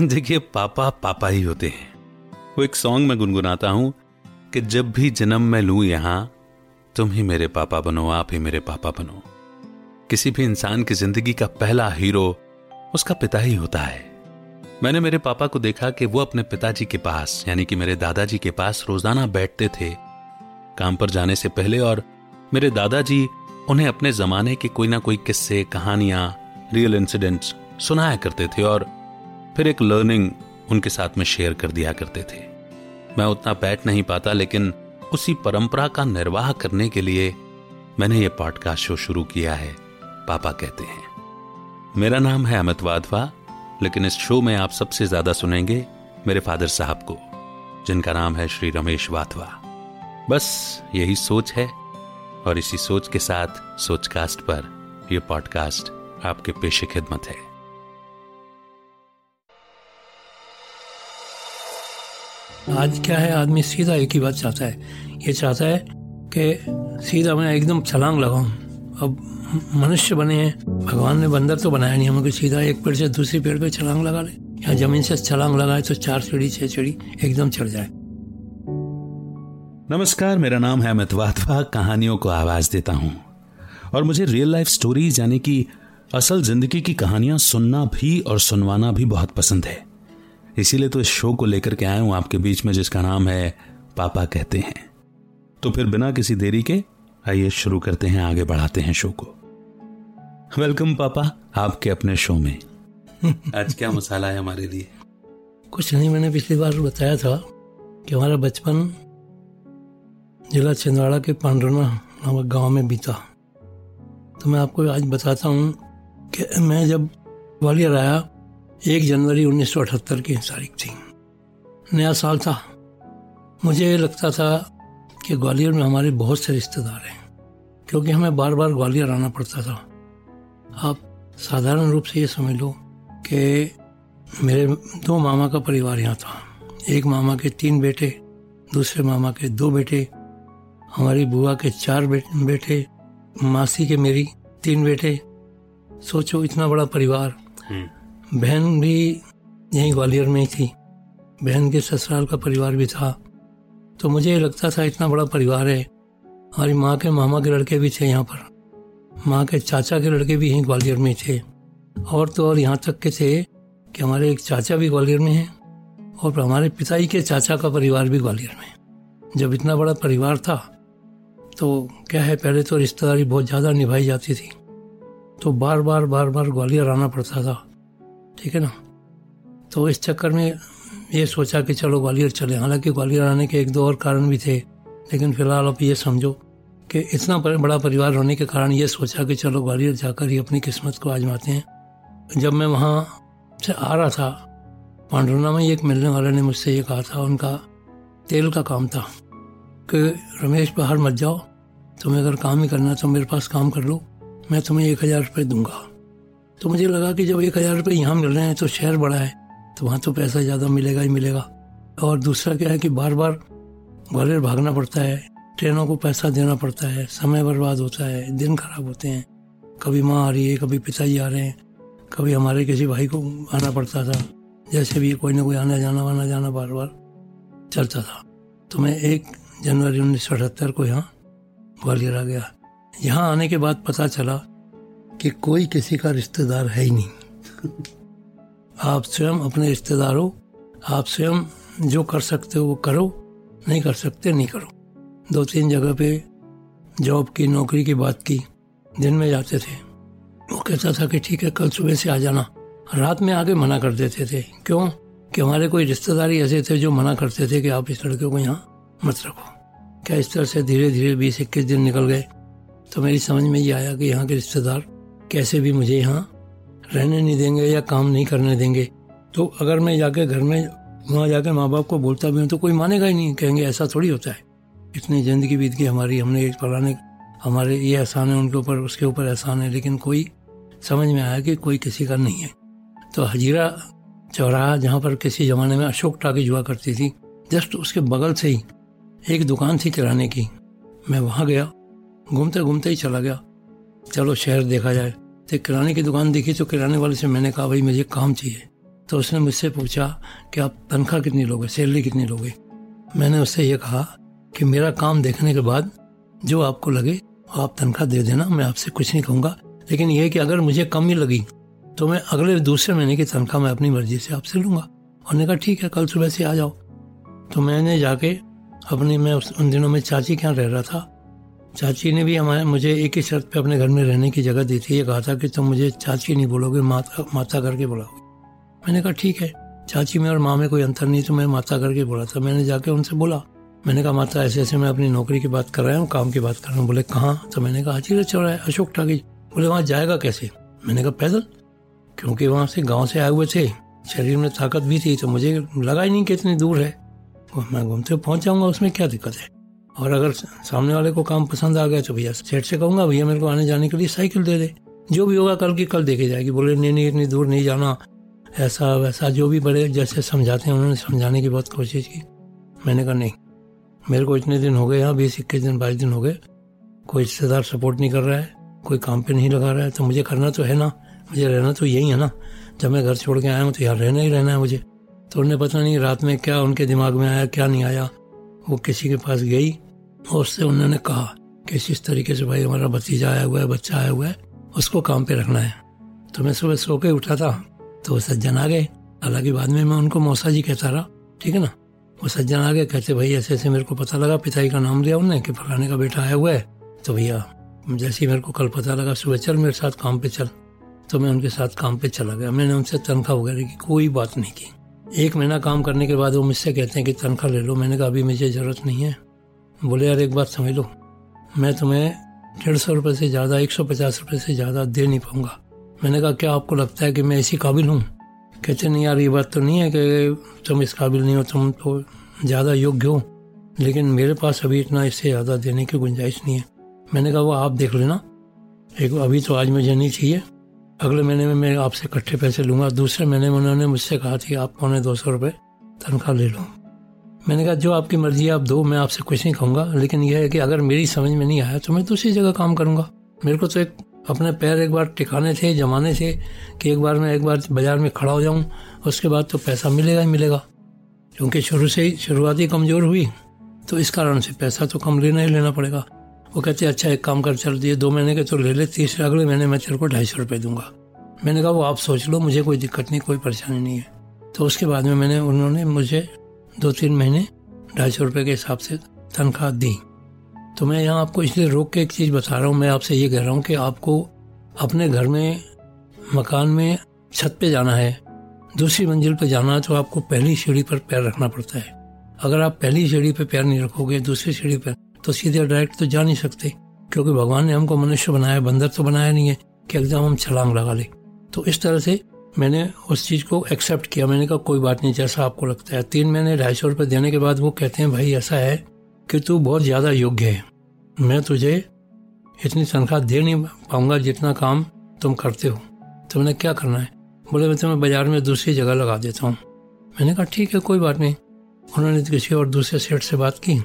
देखिए, पापा ही होते हैं। वो एक सॉन्ग में गुनगुनाता हूं कि जब भी जन्म मैं लूं यहां, तुम ही मेरे पापा बनो, आप ही मेरे पापा बनो। किसी भी इंसान की जिंदगी का पहला हीरो उसका पिता ही होता है। मैंने मेरे पापा को देखा कि वो अपने पिताजी के पास, यानी कि मेरे दादाजी के पास रोजाना बैठते थे काम पर जाने से पहले, और मेरे दादाजी उन्हें अपने जमाने के कोई ना कोई किस्से, कहानियां, रियल इंसिडेंट्स सुनाया करते थे और फिर एक लर्निंग उनके साथ में शेयर कर दिया करते थे। मैं उतना बैठ नहीं पाता, लेकिन उसी परंपरा का निर्वाह करने के लिए मैंने ये पॉडकास्ट शो शुरू किया है, पापा कहते हैं। मेरा नाम है अमित वाधवा, लेकिन इस शो में आप सबसे ज्यादा सुनेंगे मेरे फादर साहब को, जिनका नाम है श्री रमेश वाधवा। बस यही सोच है और इसी सोच के साथ सोचकास्ट पर यह पॉडकास्ट आपके पेशे खिदमत है। आज क्या है, आदमी सीधा एक ही बात चाहता है, ये चाहता है कि सीधा मैं एकदम छलांग लगाऊं। अब मनुष्य बने हैं, भगवान ने बंदर तो बनाया नहीं हमको, सीधा एक पेड़ से दूसरे पेड़ पे छलांग लगा ले, या जमीन से छलांग लगाए तो 4 सीढ़ी 6 सीढ़ी एकदम चढ़ जाए। नमस्कार, मेरा नाम है अमित वाधवा, कहानियों को आवाज देता हूँ और मुझे रियल लाइफ स्टोरीज यानी कि असल जिंदगी की कहानियां सुनना भी और सुनवाना भी बहुत पसंद है। इसीलिए तो इस शो को लेकर के आया हूं आपके बीच में, जिसका नाम है पापा कहते हैं। तो फिर बिना किसी देरी के आइए शुरू करते हैं, आगे बढ़ाते हैं शो को। वेलकम पापा, आपके अपने शो में। आज क्या मसाला है हमारे लिए? कुछ नहीं, मैंने पिछली बार बताया था कि हमारा बचपन जिला छिंदवाड़ा के पांडरोना नामक गांव में बीता। तो मैं आपको आज बताता हूं कि मैं जब ग्वालियर आया, 1 जनवरी 1978 की तारीख थी, नया साल था। मुझे लगता था कि ग्वालियर में हमारे बहुत से रिश्तेदार हैं, क्योंकि हमें बार बार ग्वालियर आना पड़ता था। आप साधारण रूप से ये समझ लो कि मेरे 2 मामा का परिवार यहाँ था, एक मामा के 3 बेटे, दूसरे मामा के 2 बेटे, हमारी बुआ के 4 बेटे, मासी के मेरी 3 बेटे। सोचो इतना बड़ा परिवार। बहन भी यहीं ग्वालियर में ही थी, बहन के ससुराल का परिवार भी था। तो मुझे लगता था इतना बड़ा परिवार है। हमारी माँ के मामा के लड़के भी थे यहाँ पर, माँ के चाचा के लड़के भी यहीं ग्वालियर में थे, और तो और यहाँ तक के थे कि हमारे एक चाचा भी ग्वालियर में है और हमारे पिताजी के चाचा का परिवार भी ग्वालियर में। जब इतना बड़ा परिवार था तो क्या है, पहले तो रिश्तेदारी बहुत ज़्यादा निभाई जाती थी, तो बार बार ग्वालियर आना पड़ता था, ठीक है ना। तो इस चक्कर में ये सोचा कि चलो ग्वालियर चले। हालांकि ग्वालियर आने के 1-2 और कारण भी थे, लेकिन फिलहाल आप ये समझो कि इतना बड़ा परिवार होने के कारण ये सोचा कि चलो ग्वालियर जाकर ही अपनी किस्मत को आजमाते हैं। जब मैं वहाँ से आ रहा था पांडरोना में, एक मिलने वाले ने मुझसे ये कहा था, उनका तेल का काम था, कि रमेश बाहर मत जाओ, तुम्हें अगर काम ही करना तो मेरे पास काम कर लो, मैं तुम्हें 1000 रुपये दूंगा। तो मुझे लगा कि जब 1000 रुपये यहाँ मिल रहे हैं तो शहर बड़ा है, तो वहाँ तो पैसा ज़्यादा मिलेगा ही मिलेगा। और दूसरा क्या है कि बार बार ग्वालियर भागना पड़ता है, ट्रेनों को पैसा देना पड़ता है, समय बर्बाद होता है, दिन खराब होते हैं। कभी माँ आ रही है, कभी पिताजी आ रहे हैं, कभी हमारे किसी भाई को आना पड़ता था, जैसे भी कोई ना कोई आना जाना बार बार चलता था। तो मैं 1 जनवरी 1978 को यहाँ ग्वालियर आ गया। यहाँ आने के बाद पता चला कि कोई किसी का रिश्तेदार है ही नहीं। आप स्वयं अपने रिश्तेदार हो, आप स्वयं जो कर सकते हो वो करो, नहीं कर सकते नहीं करो। 2-3 जगह पे जॉब की, नौकरी की बात की, दिन में जाते थे, वो कहता था कि ठीक है कल सुबह से आ जाना, रात में आके मना कर देते थे। क्यों? कि हमारे कोई रिश्तेदार ही ऐसे थे जो मना करते थे कि आप इस लड़के को यहाँ मत रखो। क्या इस तरह से धीरे धीरे 20-21 दिन निकल गए। तो मेरी समझ में ये आया कि यहाँ के रिश्तेदार कैसे भी मुझे यहाँ रहने नहीं देंगे या काम नहीं करने देंगे। तो अगर मैं जाके घर में वहाँ जाके माँ बाप को बोलता भी हूँ तो कोई मानेगा ही नहीं, कहेंगे ऐसा थोड़ी होता है, इतनी ज़िंदगी बीत गई हमारी, हमने एक फलाने, हमारे ये एहसान है उनके ऊपर, उसके ऊपर एहसान है। लेकिन कोई समझ में आया कि कोई किसी का नहीं है। तो हजीरा चौराहा, जहाँ पर किसी ज़माने में अशोक ठाकुर हुआ करती थी, जस्ट उसके बगल से ही एक दुकान थी किराने की, मैं वहाँ गया, घूमते घूमते ही चला गया, चलो शहर देखा जाए। तो किराने की दुकान देखी, तो किराने वाले से मैंने कहा भाई मुझे काम चाहिए। तो उसने मुझसे पूछा कि आप तनख्वाह कितनी लोगे, सैलरी कितनी लोगे। मैंने उससे ये कहा कि मेरा काम देखने के बाद जो आपको लगे आप तनख्वाह दे देना, मैं आपसे कुछ नहीं कहूँगा, लेकिन यह कि अगर मुझे कम ही लगी तो मैं अगले दूसरे महीने की तनख्वाह मैं अपनी मर्जी से आपसे लूँगा। उन्होंने कहा ठीक है, कल सुबह से आ जाओ। तो मैंने जाके अपनी, मैं उन दिनों में चाची के यहाँ रह रहा था, चाची ने भी हमारे मुझे एक ही शर्त पे अपने घर में रहने की जगह दी थी। ये कहा था कि तुम मुझे चाची नहीं बोलोगे, माता करके बुलाओगे। मैंने कहा ठीक है, चाची में और माँ में कोई अंतर नहीं, तो मैं माता करके बोला था। मैंने जाके उनसे बोला, मैंने कहा माता ऐसे ऐसे मैं अपनी नौकरी की बात कर रहा हूँ, काम की बात कर रहा हूँ। बोले कहाँ? तो मैंने कहा हजीरा चौराहा है, अशोक ठाकुर। बोले वहाँ जाएगा कैसे? मैंने कहा पैदल, क्योंकि वहाँ से गाँव से आए हुए थे, शरीर में ताकत भी थी, तो मुझे लगा ही नहीं कि इतनी दूर है, मैं घूमते पहुँच जाऊँगा, उसमें क्या दिक्कत है। और अगर सामने वाले को काम पसंद आ गया तो भैया सेठ से कहूँगा भैया मेरे को आने जाने के लिए साइकिल दे दे, जो भी होगा कल की कल देखी जाएगी। बोले नहीं नहीं इतनी दूर नहीं जाना, ऐसा वैसा जो भी बड़े जैसे समझाते हैं, उन्होंने समझाने की बहुत कोशिश की। मैंने कहा नहीं, मेरे को इतने दिन हो गए यहाँ, 20-21 दिन 22 दिन हो गए, कोई रिश्तेदार सपोर्ट नहीं कर रहा है, कोई काम पे नहीं लगा रहा है, तो मुझे करना तो है ना, मुझे रहना तो यही है ना, जब मैं घर छोड़ के आया हूँ तो यहाँ रहना ही रहना है मुझे। तो उन्हें पता नहीं रात में क्या उनके दिमाग में आया क्या नहीं आया, वो किसी के पास गई और उससे उन्होंने कहा कि इस तरीके से भाई हमारा भतीजा आया हुआ है, बच्चा आया हुआ है, उसको काम पे रखना है। तो मैं सुबह सो के उठा था तो वो सज्जन आ गए, हालांकि बाद में मैं उनको मौसा जी कहता रहा, ठीक है ना। वो सज्जन आ गए, कहते भाई ऐसे ऐसे मेरे को पता लगा, पिताई का नाम लिया उन्होंने कि फलाने का बेटा आया हुआ है, तो भैया जैसे ही मेरे को कल पता लगा सुबह चल मेरे साथ काम पे चल। तो मैं उनके साथ काम पे चला गया। मैंने उनसे तनख्वाह वगैरह की कोई बात नहीं की। 1 महीना काम करने के बाद वो मुझसे कहते हैं कि तनख्वाह ले लो। मैंने कहा अभी मुझे ज़रूरत नहीं है। बोले यार एक बात समझ लो, मैं तुम्हें 150 रुपये से ज़्यादा, 150 रुपये से ज़्यादा दे नहीं पाऊँगा। मैंने कहा क्या आपको लगता है कि मैं इसी काबिल हूँ? कहते नहीं यार ये बात तो नहीं है कि तुम इस काबिल नहीं हो, तुम तो ज़्यादा योग्य हो, लेकिन मेरे पास अभी इतना इससे ज़्यादा देने की गुंजाइश नहीं है। मैंने कहा वो आप देख लेना, एक अभी तो आज मुझे नहीं चाहिए, अगले महीने में मैं आपसे इकट्ठे पैसे लूँगा। दूसरे महीने में उन्होंने मुझसे कहा थी आप 250 रुपये तनख्वाह ले लो। मैंने कहा जो आपकी मर्जी है आप दो, मैं आपसे कुछ नहीं कहूँगा, लेकिन यह है कि अगर मेरी समझ में नहीं आया तो मैं दूसरी जगह काम करूँगा। मेरे को तो एक अपने पैर एक बार टिकाने थे, जमाने थे कि एक बार बाज़ार में खड़ा हो जाऊँ, उसके बाद तो पैसा मिलेगा ही मिलेगा, क्योंकि शुरू से ही शुरुआती कमज़ोर हुई, तो इस कारण से पैसा तो कम लेना ही लेना पड़ेगा। वो कहते अच्छा एक काम कर, चल दिए 2 महीने के तो ले ले, तीसरे अगले महीने मैं तेरे को 250 रुपये दूंगा। मैंने कहा वो आप सोच लो, मुझे कोई दिक्कत नहीं, कोई परेशानी नहीं है। तो उसके बाद में मैंने उन्होंने मुझे 2-3 महीने 250 रुपये के हिसाब से तनख्वाह दी। तो मैं यहाँ आपको इसलिए रोक के एक चीज़ बता रहा हूँ, मैं आपसे ये कह रहा हूँ कि आपको अपने घर में, मकान में, छत पर जाना है, दूसरी मंजिल पर जाना है, तो आपको पहली सीढ़ी पर पैर रखना पड़ता है। अगर आप पहली सीढ़ी पर पैर नहीं रखोगे, दूसरी सीढ़ी पर, तो सीधे डायरेक्ट तो जा नहीं सकते, क्योंकि भगवान ने हमको मनुष्य बनाया, बंदर तो बनाया नहीं है कि एकदम हम छलांग लगा ले। तो इस तरह से मैंने उस चीज़ को एक्सेप्ट किया। मैंने कहा कोई बात नहीं, जैसा आपको लगता है। 3 महीने 250 रुपये देने के बाद वो कहते हैं भाई ऐसा है कि तू बहुत ज़्यादा योग्य है, मैं तुझे इतनी तनख्वाह दे नहीं पाऊँगा जितना काम तुम करते हो, तो मैंने क्या करना है? बोले मैं तुम्हें बाजार में दूसरी जगह लगा देता हूँ। मैंने कहा ठीक है कोई बात नहीं। उन्होंने किसी और दूसरे सेठ से बात की,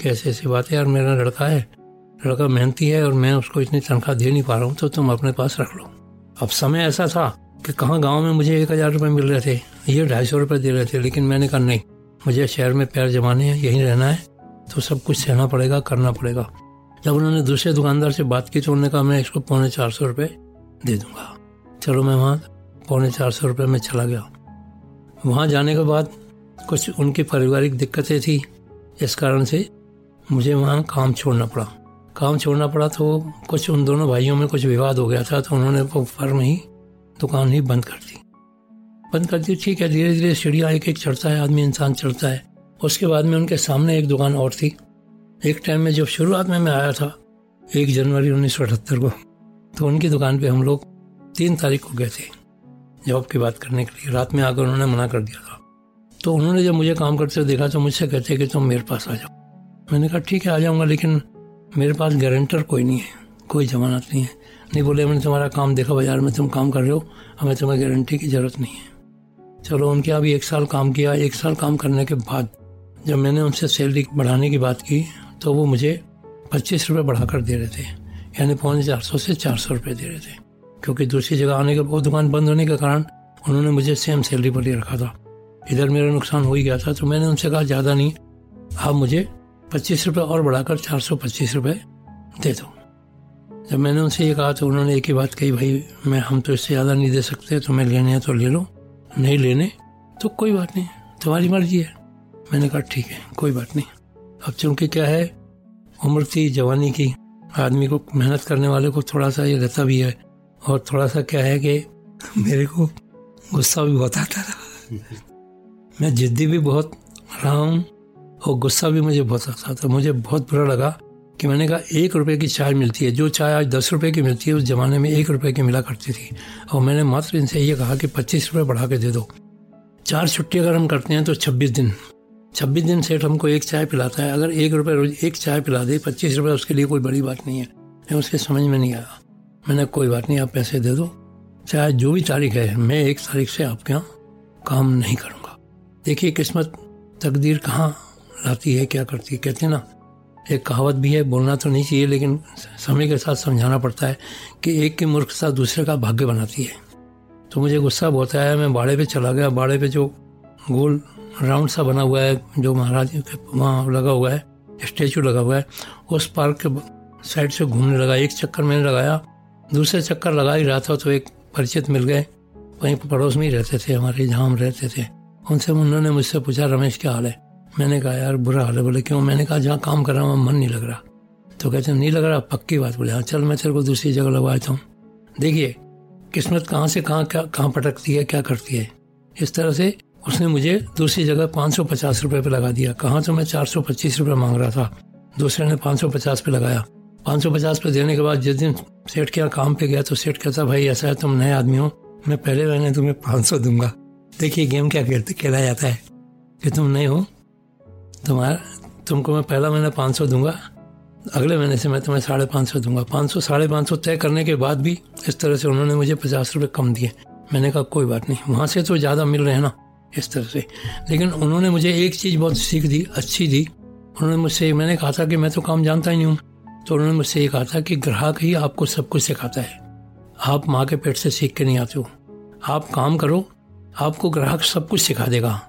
कैसे ऐसी बात है यार, मेरा लड़का है, लड़का मेहनती है और मैं उसको इतनी तनख्वाह दे नहीं पा रहा हूँ, तो तुम अपने पास रख लो। अब समय ऐसा था कि कहाँ गांव में मुझे 1000 रुपये मिल रहे थे, ये 250 रुपये दे रहे थे, लेकिन मैंने कहा नहीं, मुझे शहर में पैर जमाने हैं, यहीं रहना है, तो सब कुछ सहना पड़ेगा, करना पड़ेगा। जब उन्होंने दूसरे दुकानदार से बात की तो उन्होंने कहा मैं इसको 450 रुपये दे दूँगा। चलो मैं वहाँ 450 रुपये में चला गया। वहाँ जाने के बाद कुछ उनकी पारिवारिक दिक्कतें थी, इस कारण से मुझे वहाँ काम छोड़ना पड़ा। तो कुछ उन दोनों भाइयों में कुछ विवाद हो गया था, तो उन्होंने वो फर्म ही, दुकान ही बंद कर दी। ठीक है, धीरे धीरे सीढ़ियाँ एक एक चढ़ता है आदमी, इंसान चढ़ता है। उसके बाद में उनके सामने एक दुकान और थी। एक टाइम में जब शुरुआत में मैं आया था 1 जनवरी 1978 को, तो उनकी दुकान पर हम लोग 3 तारीख को गए थे जॉब की बात करने के लिए। रात में आकर उन्होंने मना कर दिया था। तो उन्होंने जब मुझे काम करते हुए देखा तो मुझसे कहते कि तुम मेरे पास आ जाओ। मैंने कहा ठीक है आ जाऊँगा, लेकिन मेरे पास गारंटर कोई नहीं है, कोई जमानत नहीं है। नहीं, बोले मैंने तुम्हारा काम देखा, बाजार में तुम काम कर रहे हो, हमें तुम्हें गारंटी की ज़रूरत नहीं है। चलो उनके यहाँ भी 1 साल काम किया। 1 साल काम करने के बाद जब मैंने उनसे सैलरी बढ़ाने की बात की तो वो मुझे 25 रुपये बढ़ाकर दे रहे थे, यानी 350 से 400 रुपये दे रहे थे, क्योंकि दूसरी जगह आने के, वो दुकान बंद होने के कारण उन्होंने मुझे सेम सैलरी पर ही रखा था। इधर मेरा नुकसान हो ही गया था, तो मैंने उनसे कहा ज़्यादा नहीं, आप मुझे 25 रुपये और बढ़ाकर 425 रुपये दे दो। जब मैंने उनसे ये कहा तो उन्होंने एक ही बात कही, भाई मैं हम तो इससे ज़्यादा नहीं दे सकते, तुम्हें लेने हैं तो ले लो, नहीं लेने तो कोई बात नहीं, तुम्हारी मर्जी है। मैंने कहा ठीक है, कोई बात नहीं। अब चूँकि क्या है, उम्र थी जवानी की, आदमी को मेहनत करने वाले को थोड़ा सा ये रहता भी है, और थोड़ा सा क्या है कि मेरे को गुस्सा भी बहुत आता था, मैं जिद्दी भी बहुत रहा हूँ और गुस्सा भी मुझे बहुत आता था। मुझे बहुत बुरा लगा कि मैंने कहा 1 रुपये की चाय मिलती है, जो चाय आज 10 रुपये की मिलती है उस ज़माने में 1 रुपये की मिला करती थी, और मैंने मात्र इनसे ये कहा कि 25 रुपये बढ़ा के दे दो। 4 छुट्टी अगर हम करते हैं तो 26 दिन, 26 दिन सेठ हमको एक चाय पिलाता है। अगर 1 रुपये रोज एक चाय पिला दे, 25 रुपये उसके लिए कोई बड़ी बात नहीं है। मैं उसके समझ में नहीं आया, मैंने कोई बात नहीं, आप पैसे दे दो, चाहे जो भी तारीख है, मैं 1 तारीख से आपके यहाँ काम नहीं करूँगा। देखिए किस्मत तकदीर कहाँ लाती है, क्या करती है। कहते हैं ना, एक कहावत भी है, बोलना तो नहीं चाहिए लेकिन समय के साथ समझाना पड़ता है, कि एक की मूर्खता दूसरे का भाग्य बनाती है। तो मुझे गुस्सा बहुत आया, मैं बाड़े पे चला गया। बाड़े पे जो गोल राउंड सा बना हुआ है, जो महाराज के वहाँ लगा हुआ है, स्टैचू लगा हुआ है, उस पार्क के साइड से घूमने लगा। एक चक्कर मैंने लगाया, दूसरे चक्कर लगा ही रहा था तो एक परिचित मिल गए, वहीं पड़ोस में ही रहते थे हमारे, जहाँ हम रहते थे। उनसे उन्होंने मुझसे पूछा, रमेश क्या हाल है? मैंने कहा यार बुरा हाल है। बोले क्यों? मैंने कहा जहाँ काम कर रहा हूँ मन नहीं लग रहा। तो कहते नहीं लग रहा, पक्की बात? बोले हाँ, चल मैं तेरे को दूसरी जगह लगवाता हूँ। देखिए किस्मत कहाँ से कहाँ कहाँ पटकती है, क्या करती है। इस तरह से उसने मुझे दूसरी जगह 550 रुपये पे लगा दिया। कहाँ तो मैं 425 रुपये मांग रहा था, दूसरे ने 550 पे लगाया। 550 पे देने के बाद जिस दिन सेठ के यहाँ काम पे गया तो सेठ कहता भाई ऐसा है, तुम नए आदमी हो, मैं पहले महीने तुम्हें 500 दूंगा। देखिए गेम क्या खेला जाता है कि तुम नए हो, तुमको मैं पहला महीना 500 दूंगा, अगले महीने से मैं तुम्हें 550 दूंगा। 500 तय करने के बाद भी इस तरह से उन्होंने मुझे 50 रुपये कम दिए। मैंने कहा कोई बात नहीं, वहाँ से तो ज़्यादा मिल रहे हैं ना, इस तरह से। लेकिन उन्होंने मुझे एक चीज़ बहुत सीख दी, अच्छी दी। उन्होंने मुझसे, मैंने कहा था कि मैं तो काम जानता ही नहीं हूँ, तो उन्होंने मुझसे ये कहा था कि ग्राहक ही आपको सब कुछ सिखाता है, आप माँ के पेट से सीख के नहीं आते हो। आप काम करो, आपको ग्राहक सब कुछ सिखा देगा।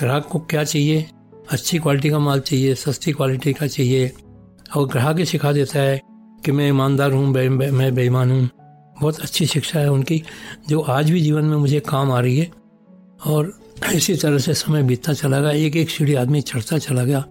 ग्राहक को क्या चाहिए? अच्छी क्वालिटी का माल चाहिए, सस्ती क्वालिटी का चाहिए, और ग्राहक ही सिखा देता है कि मैं ईमानदार हूँ, मैं बेईमान हूँ। बहुत अच्छी शिक्षा है उनकी, जो आज भी जीवन में मुझे काम आ रही है। और इसी तरह से समय बीतता चला गया, एक एक सीढ़ी आदमी चढ़ता चला गया।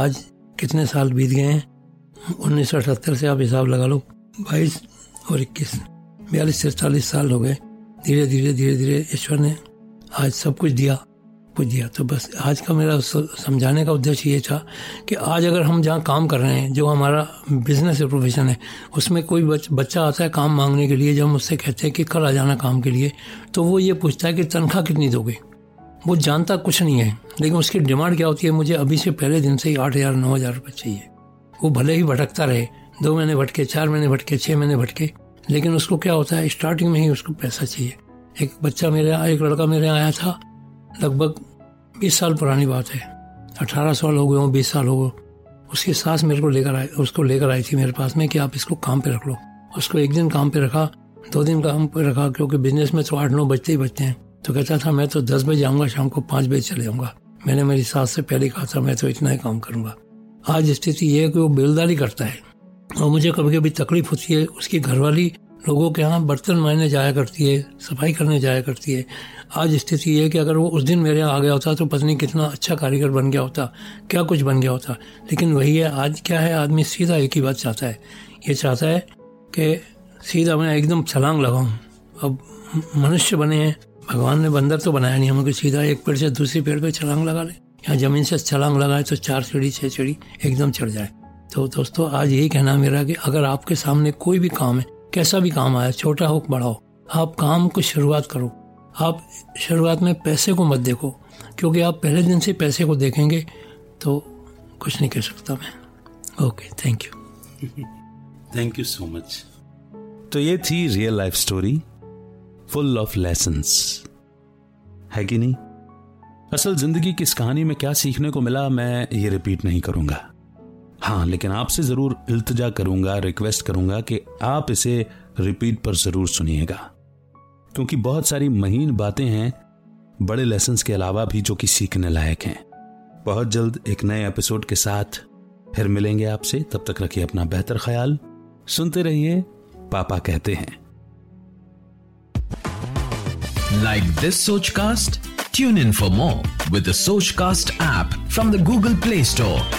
आज कितने साल बीत गए हैं, 1978 से आप हिसाब लगा लो, 22 और 21, 42-43 साल हो गए। धीरे धीरे धीरे धीरे ईश्वर ने आज सब कुछ दिया, कुछ दिया। तो बस आज का मेरा समझाने का उद्देश्य ये था कि आज अगर हम जहाँ काम कर रहे हैं, जो हमारा बिजनेस या प्रोफेशन है, उसमें कोई बच्चा आता है काम मांगने के लिए, जब हम उससे कहते हैं कि कल आ जाना काम के लिए, तो वो ये पूछता है कि तनख्वाह कितनी दोगे। वो जानता कुछ नहीं है, लेकिन उसकी डिमांड क्या होती है, मुझे अभी से पहले दिन से ही 8,000-9,000 रुपये चाहिए। वो भले ही भटकता रहे, 2 महीने भटके, 4 महीने भटके, 6 महीने भटके, लेकिन उसको क्या होता है, स्टार्टिंग में ही उसको पैसा चाहिए। एक लड़का मेरे यहाँ आया था, लगभग 20 साल पुरानी बात है, 18 साल हो गए हों, 20 साल हो गए। उसकी सास मेरे को लेकर आई थी मेरे पास में कि आप इसको काम पे रख लो। उसको एक दिन काम पे रखा, 2 दिन काम पे रखा, क्योंकि बिजनेस में तो 8-9 बजते ही बजते हैं। तो कहता था मैं तो 10 बजे आऊँगा, शाम को 5 बजे चले जाऊँगा। मैंने मेरी सास से पहले कहा था मैं तो इतना ही काम करूँगा। आज स्थिति ये है कि वो बेलदारी करता है, और मुझे कभी कभी तकलीफ होती है। उसकी घरवाली लोगों के यहाँ बर्तन मारने जाया करती है, सफाई करने जाया करती है। आज स्थिति ये है कि अगर वो उस दिन मेरे यहाँ आ गया होता तो पता नहीं कितना अच्छा कारीगर बन गया होता, क्या कुछ बन गया होता। लेकिन वही है, आज क्या है, आदमी सीधा एक ही बात चाहता है, ये चाहता है कि सीधा मैं एकदम छलांग लगाऊँ। अब मनुष्य बने हैं, भगवान ने बंदर तो बनाया नहीं हमें कि सीधा एक पेड़ से दूसरे पेड़ पे छलांग लगा ले, या जमीन से छलांग लगाए तो 4 सीढ़ी 6 सीढ़ी एकदम चढ़ जाए। तो दोस्तों आज यही कहना मेरा कि अगर आपके सामने कोई भी काम है, कैसा भी काम आया, छोटा हो बड़ा हो, आप काम को शुरुआत करो। आप शुरुआत में पैसे को मत देखो, क्योंकि आप पहले दिन से पैसे को देखेंगे तो कुछ नहीं कह सकता मैं। Okay, thank you. Thank you so much. तो ये थी real life story, full of lessons, है कि नहीं? असल जिंदगी की इस कहानी में क्या सीखने को मिला मैं ये रिपीट नहीं करूंगा। हाँ, लेकिन आपसे ज़रूर इल्तिजा करूंगा, रिक्वेस्ट करूंगा कि आप इसे रिपीट पर ज़रूर सुनिएगा। क्योंकि बहुत सारी महीन बातें हैं बड़े लेसन्स के अलावा भी जो कि सीखने लायक हैं। बहुत जल्द एक नए एपिसोड के साथ फिर मिलेंगे आपसे, तब तक रखिए अपना बेहतर ख्याल। सुनते रहिए पापा कहते हैं। Like this Sochcast, tune in for more with the Sochcast app from the Google Play store.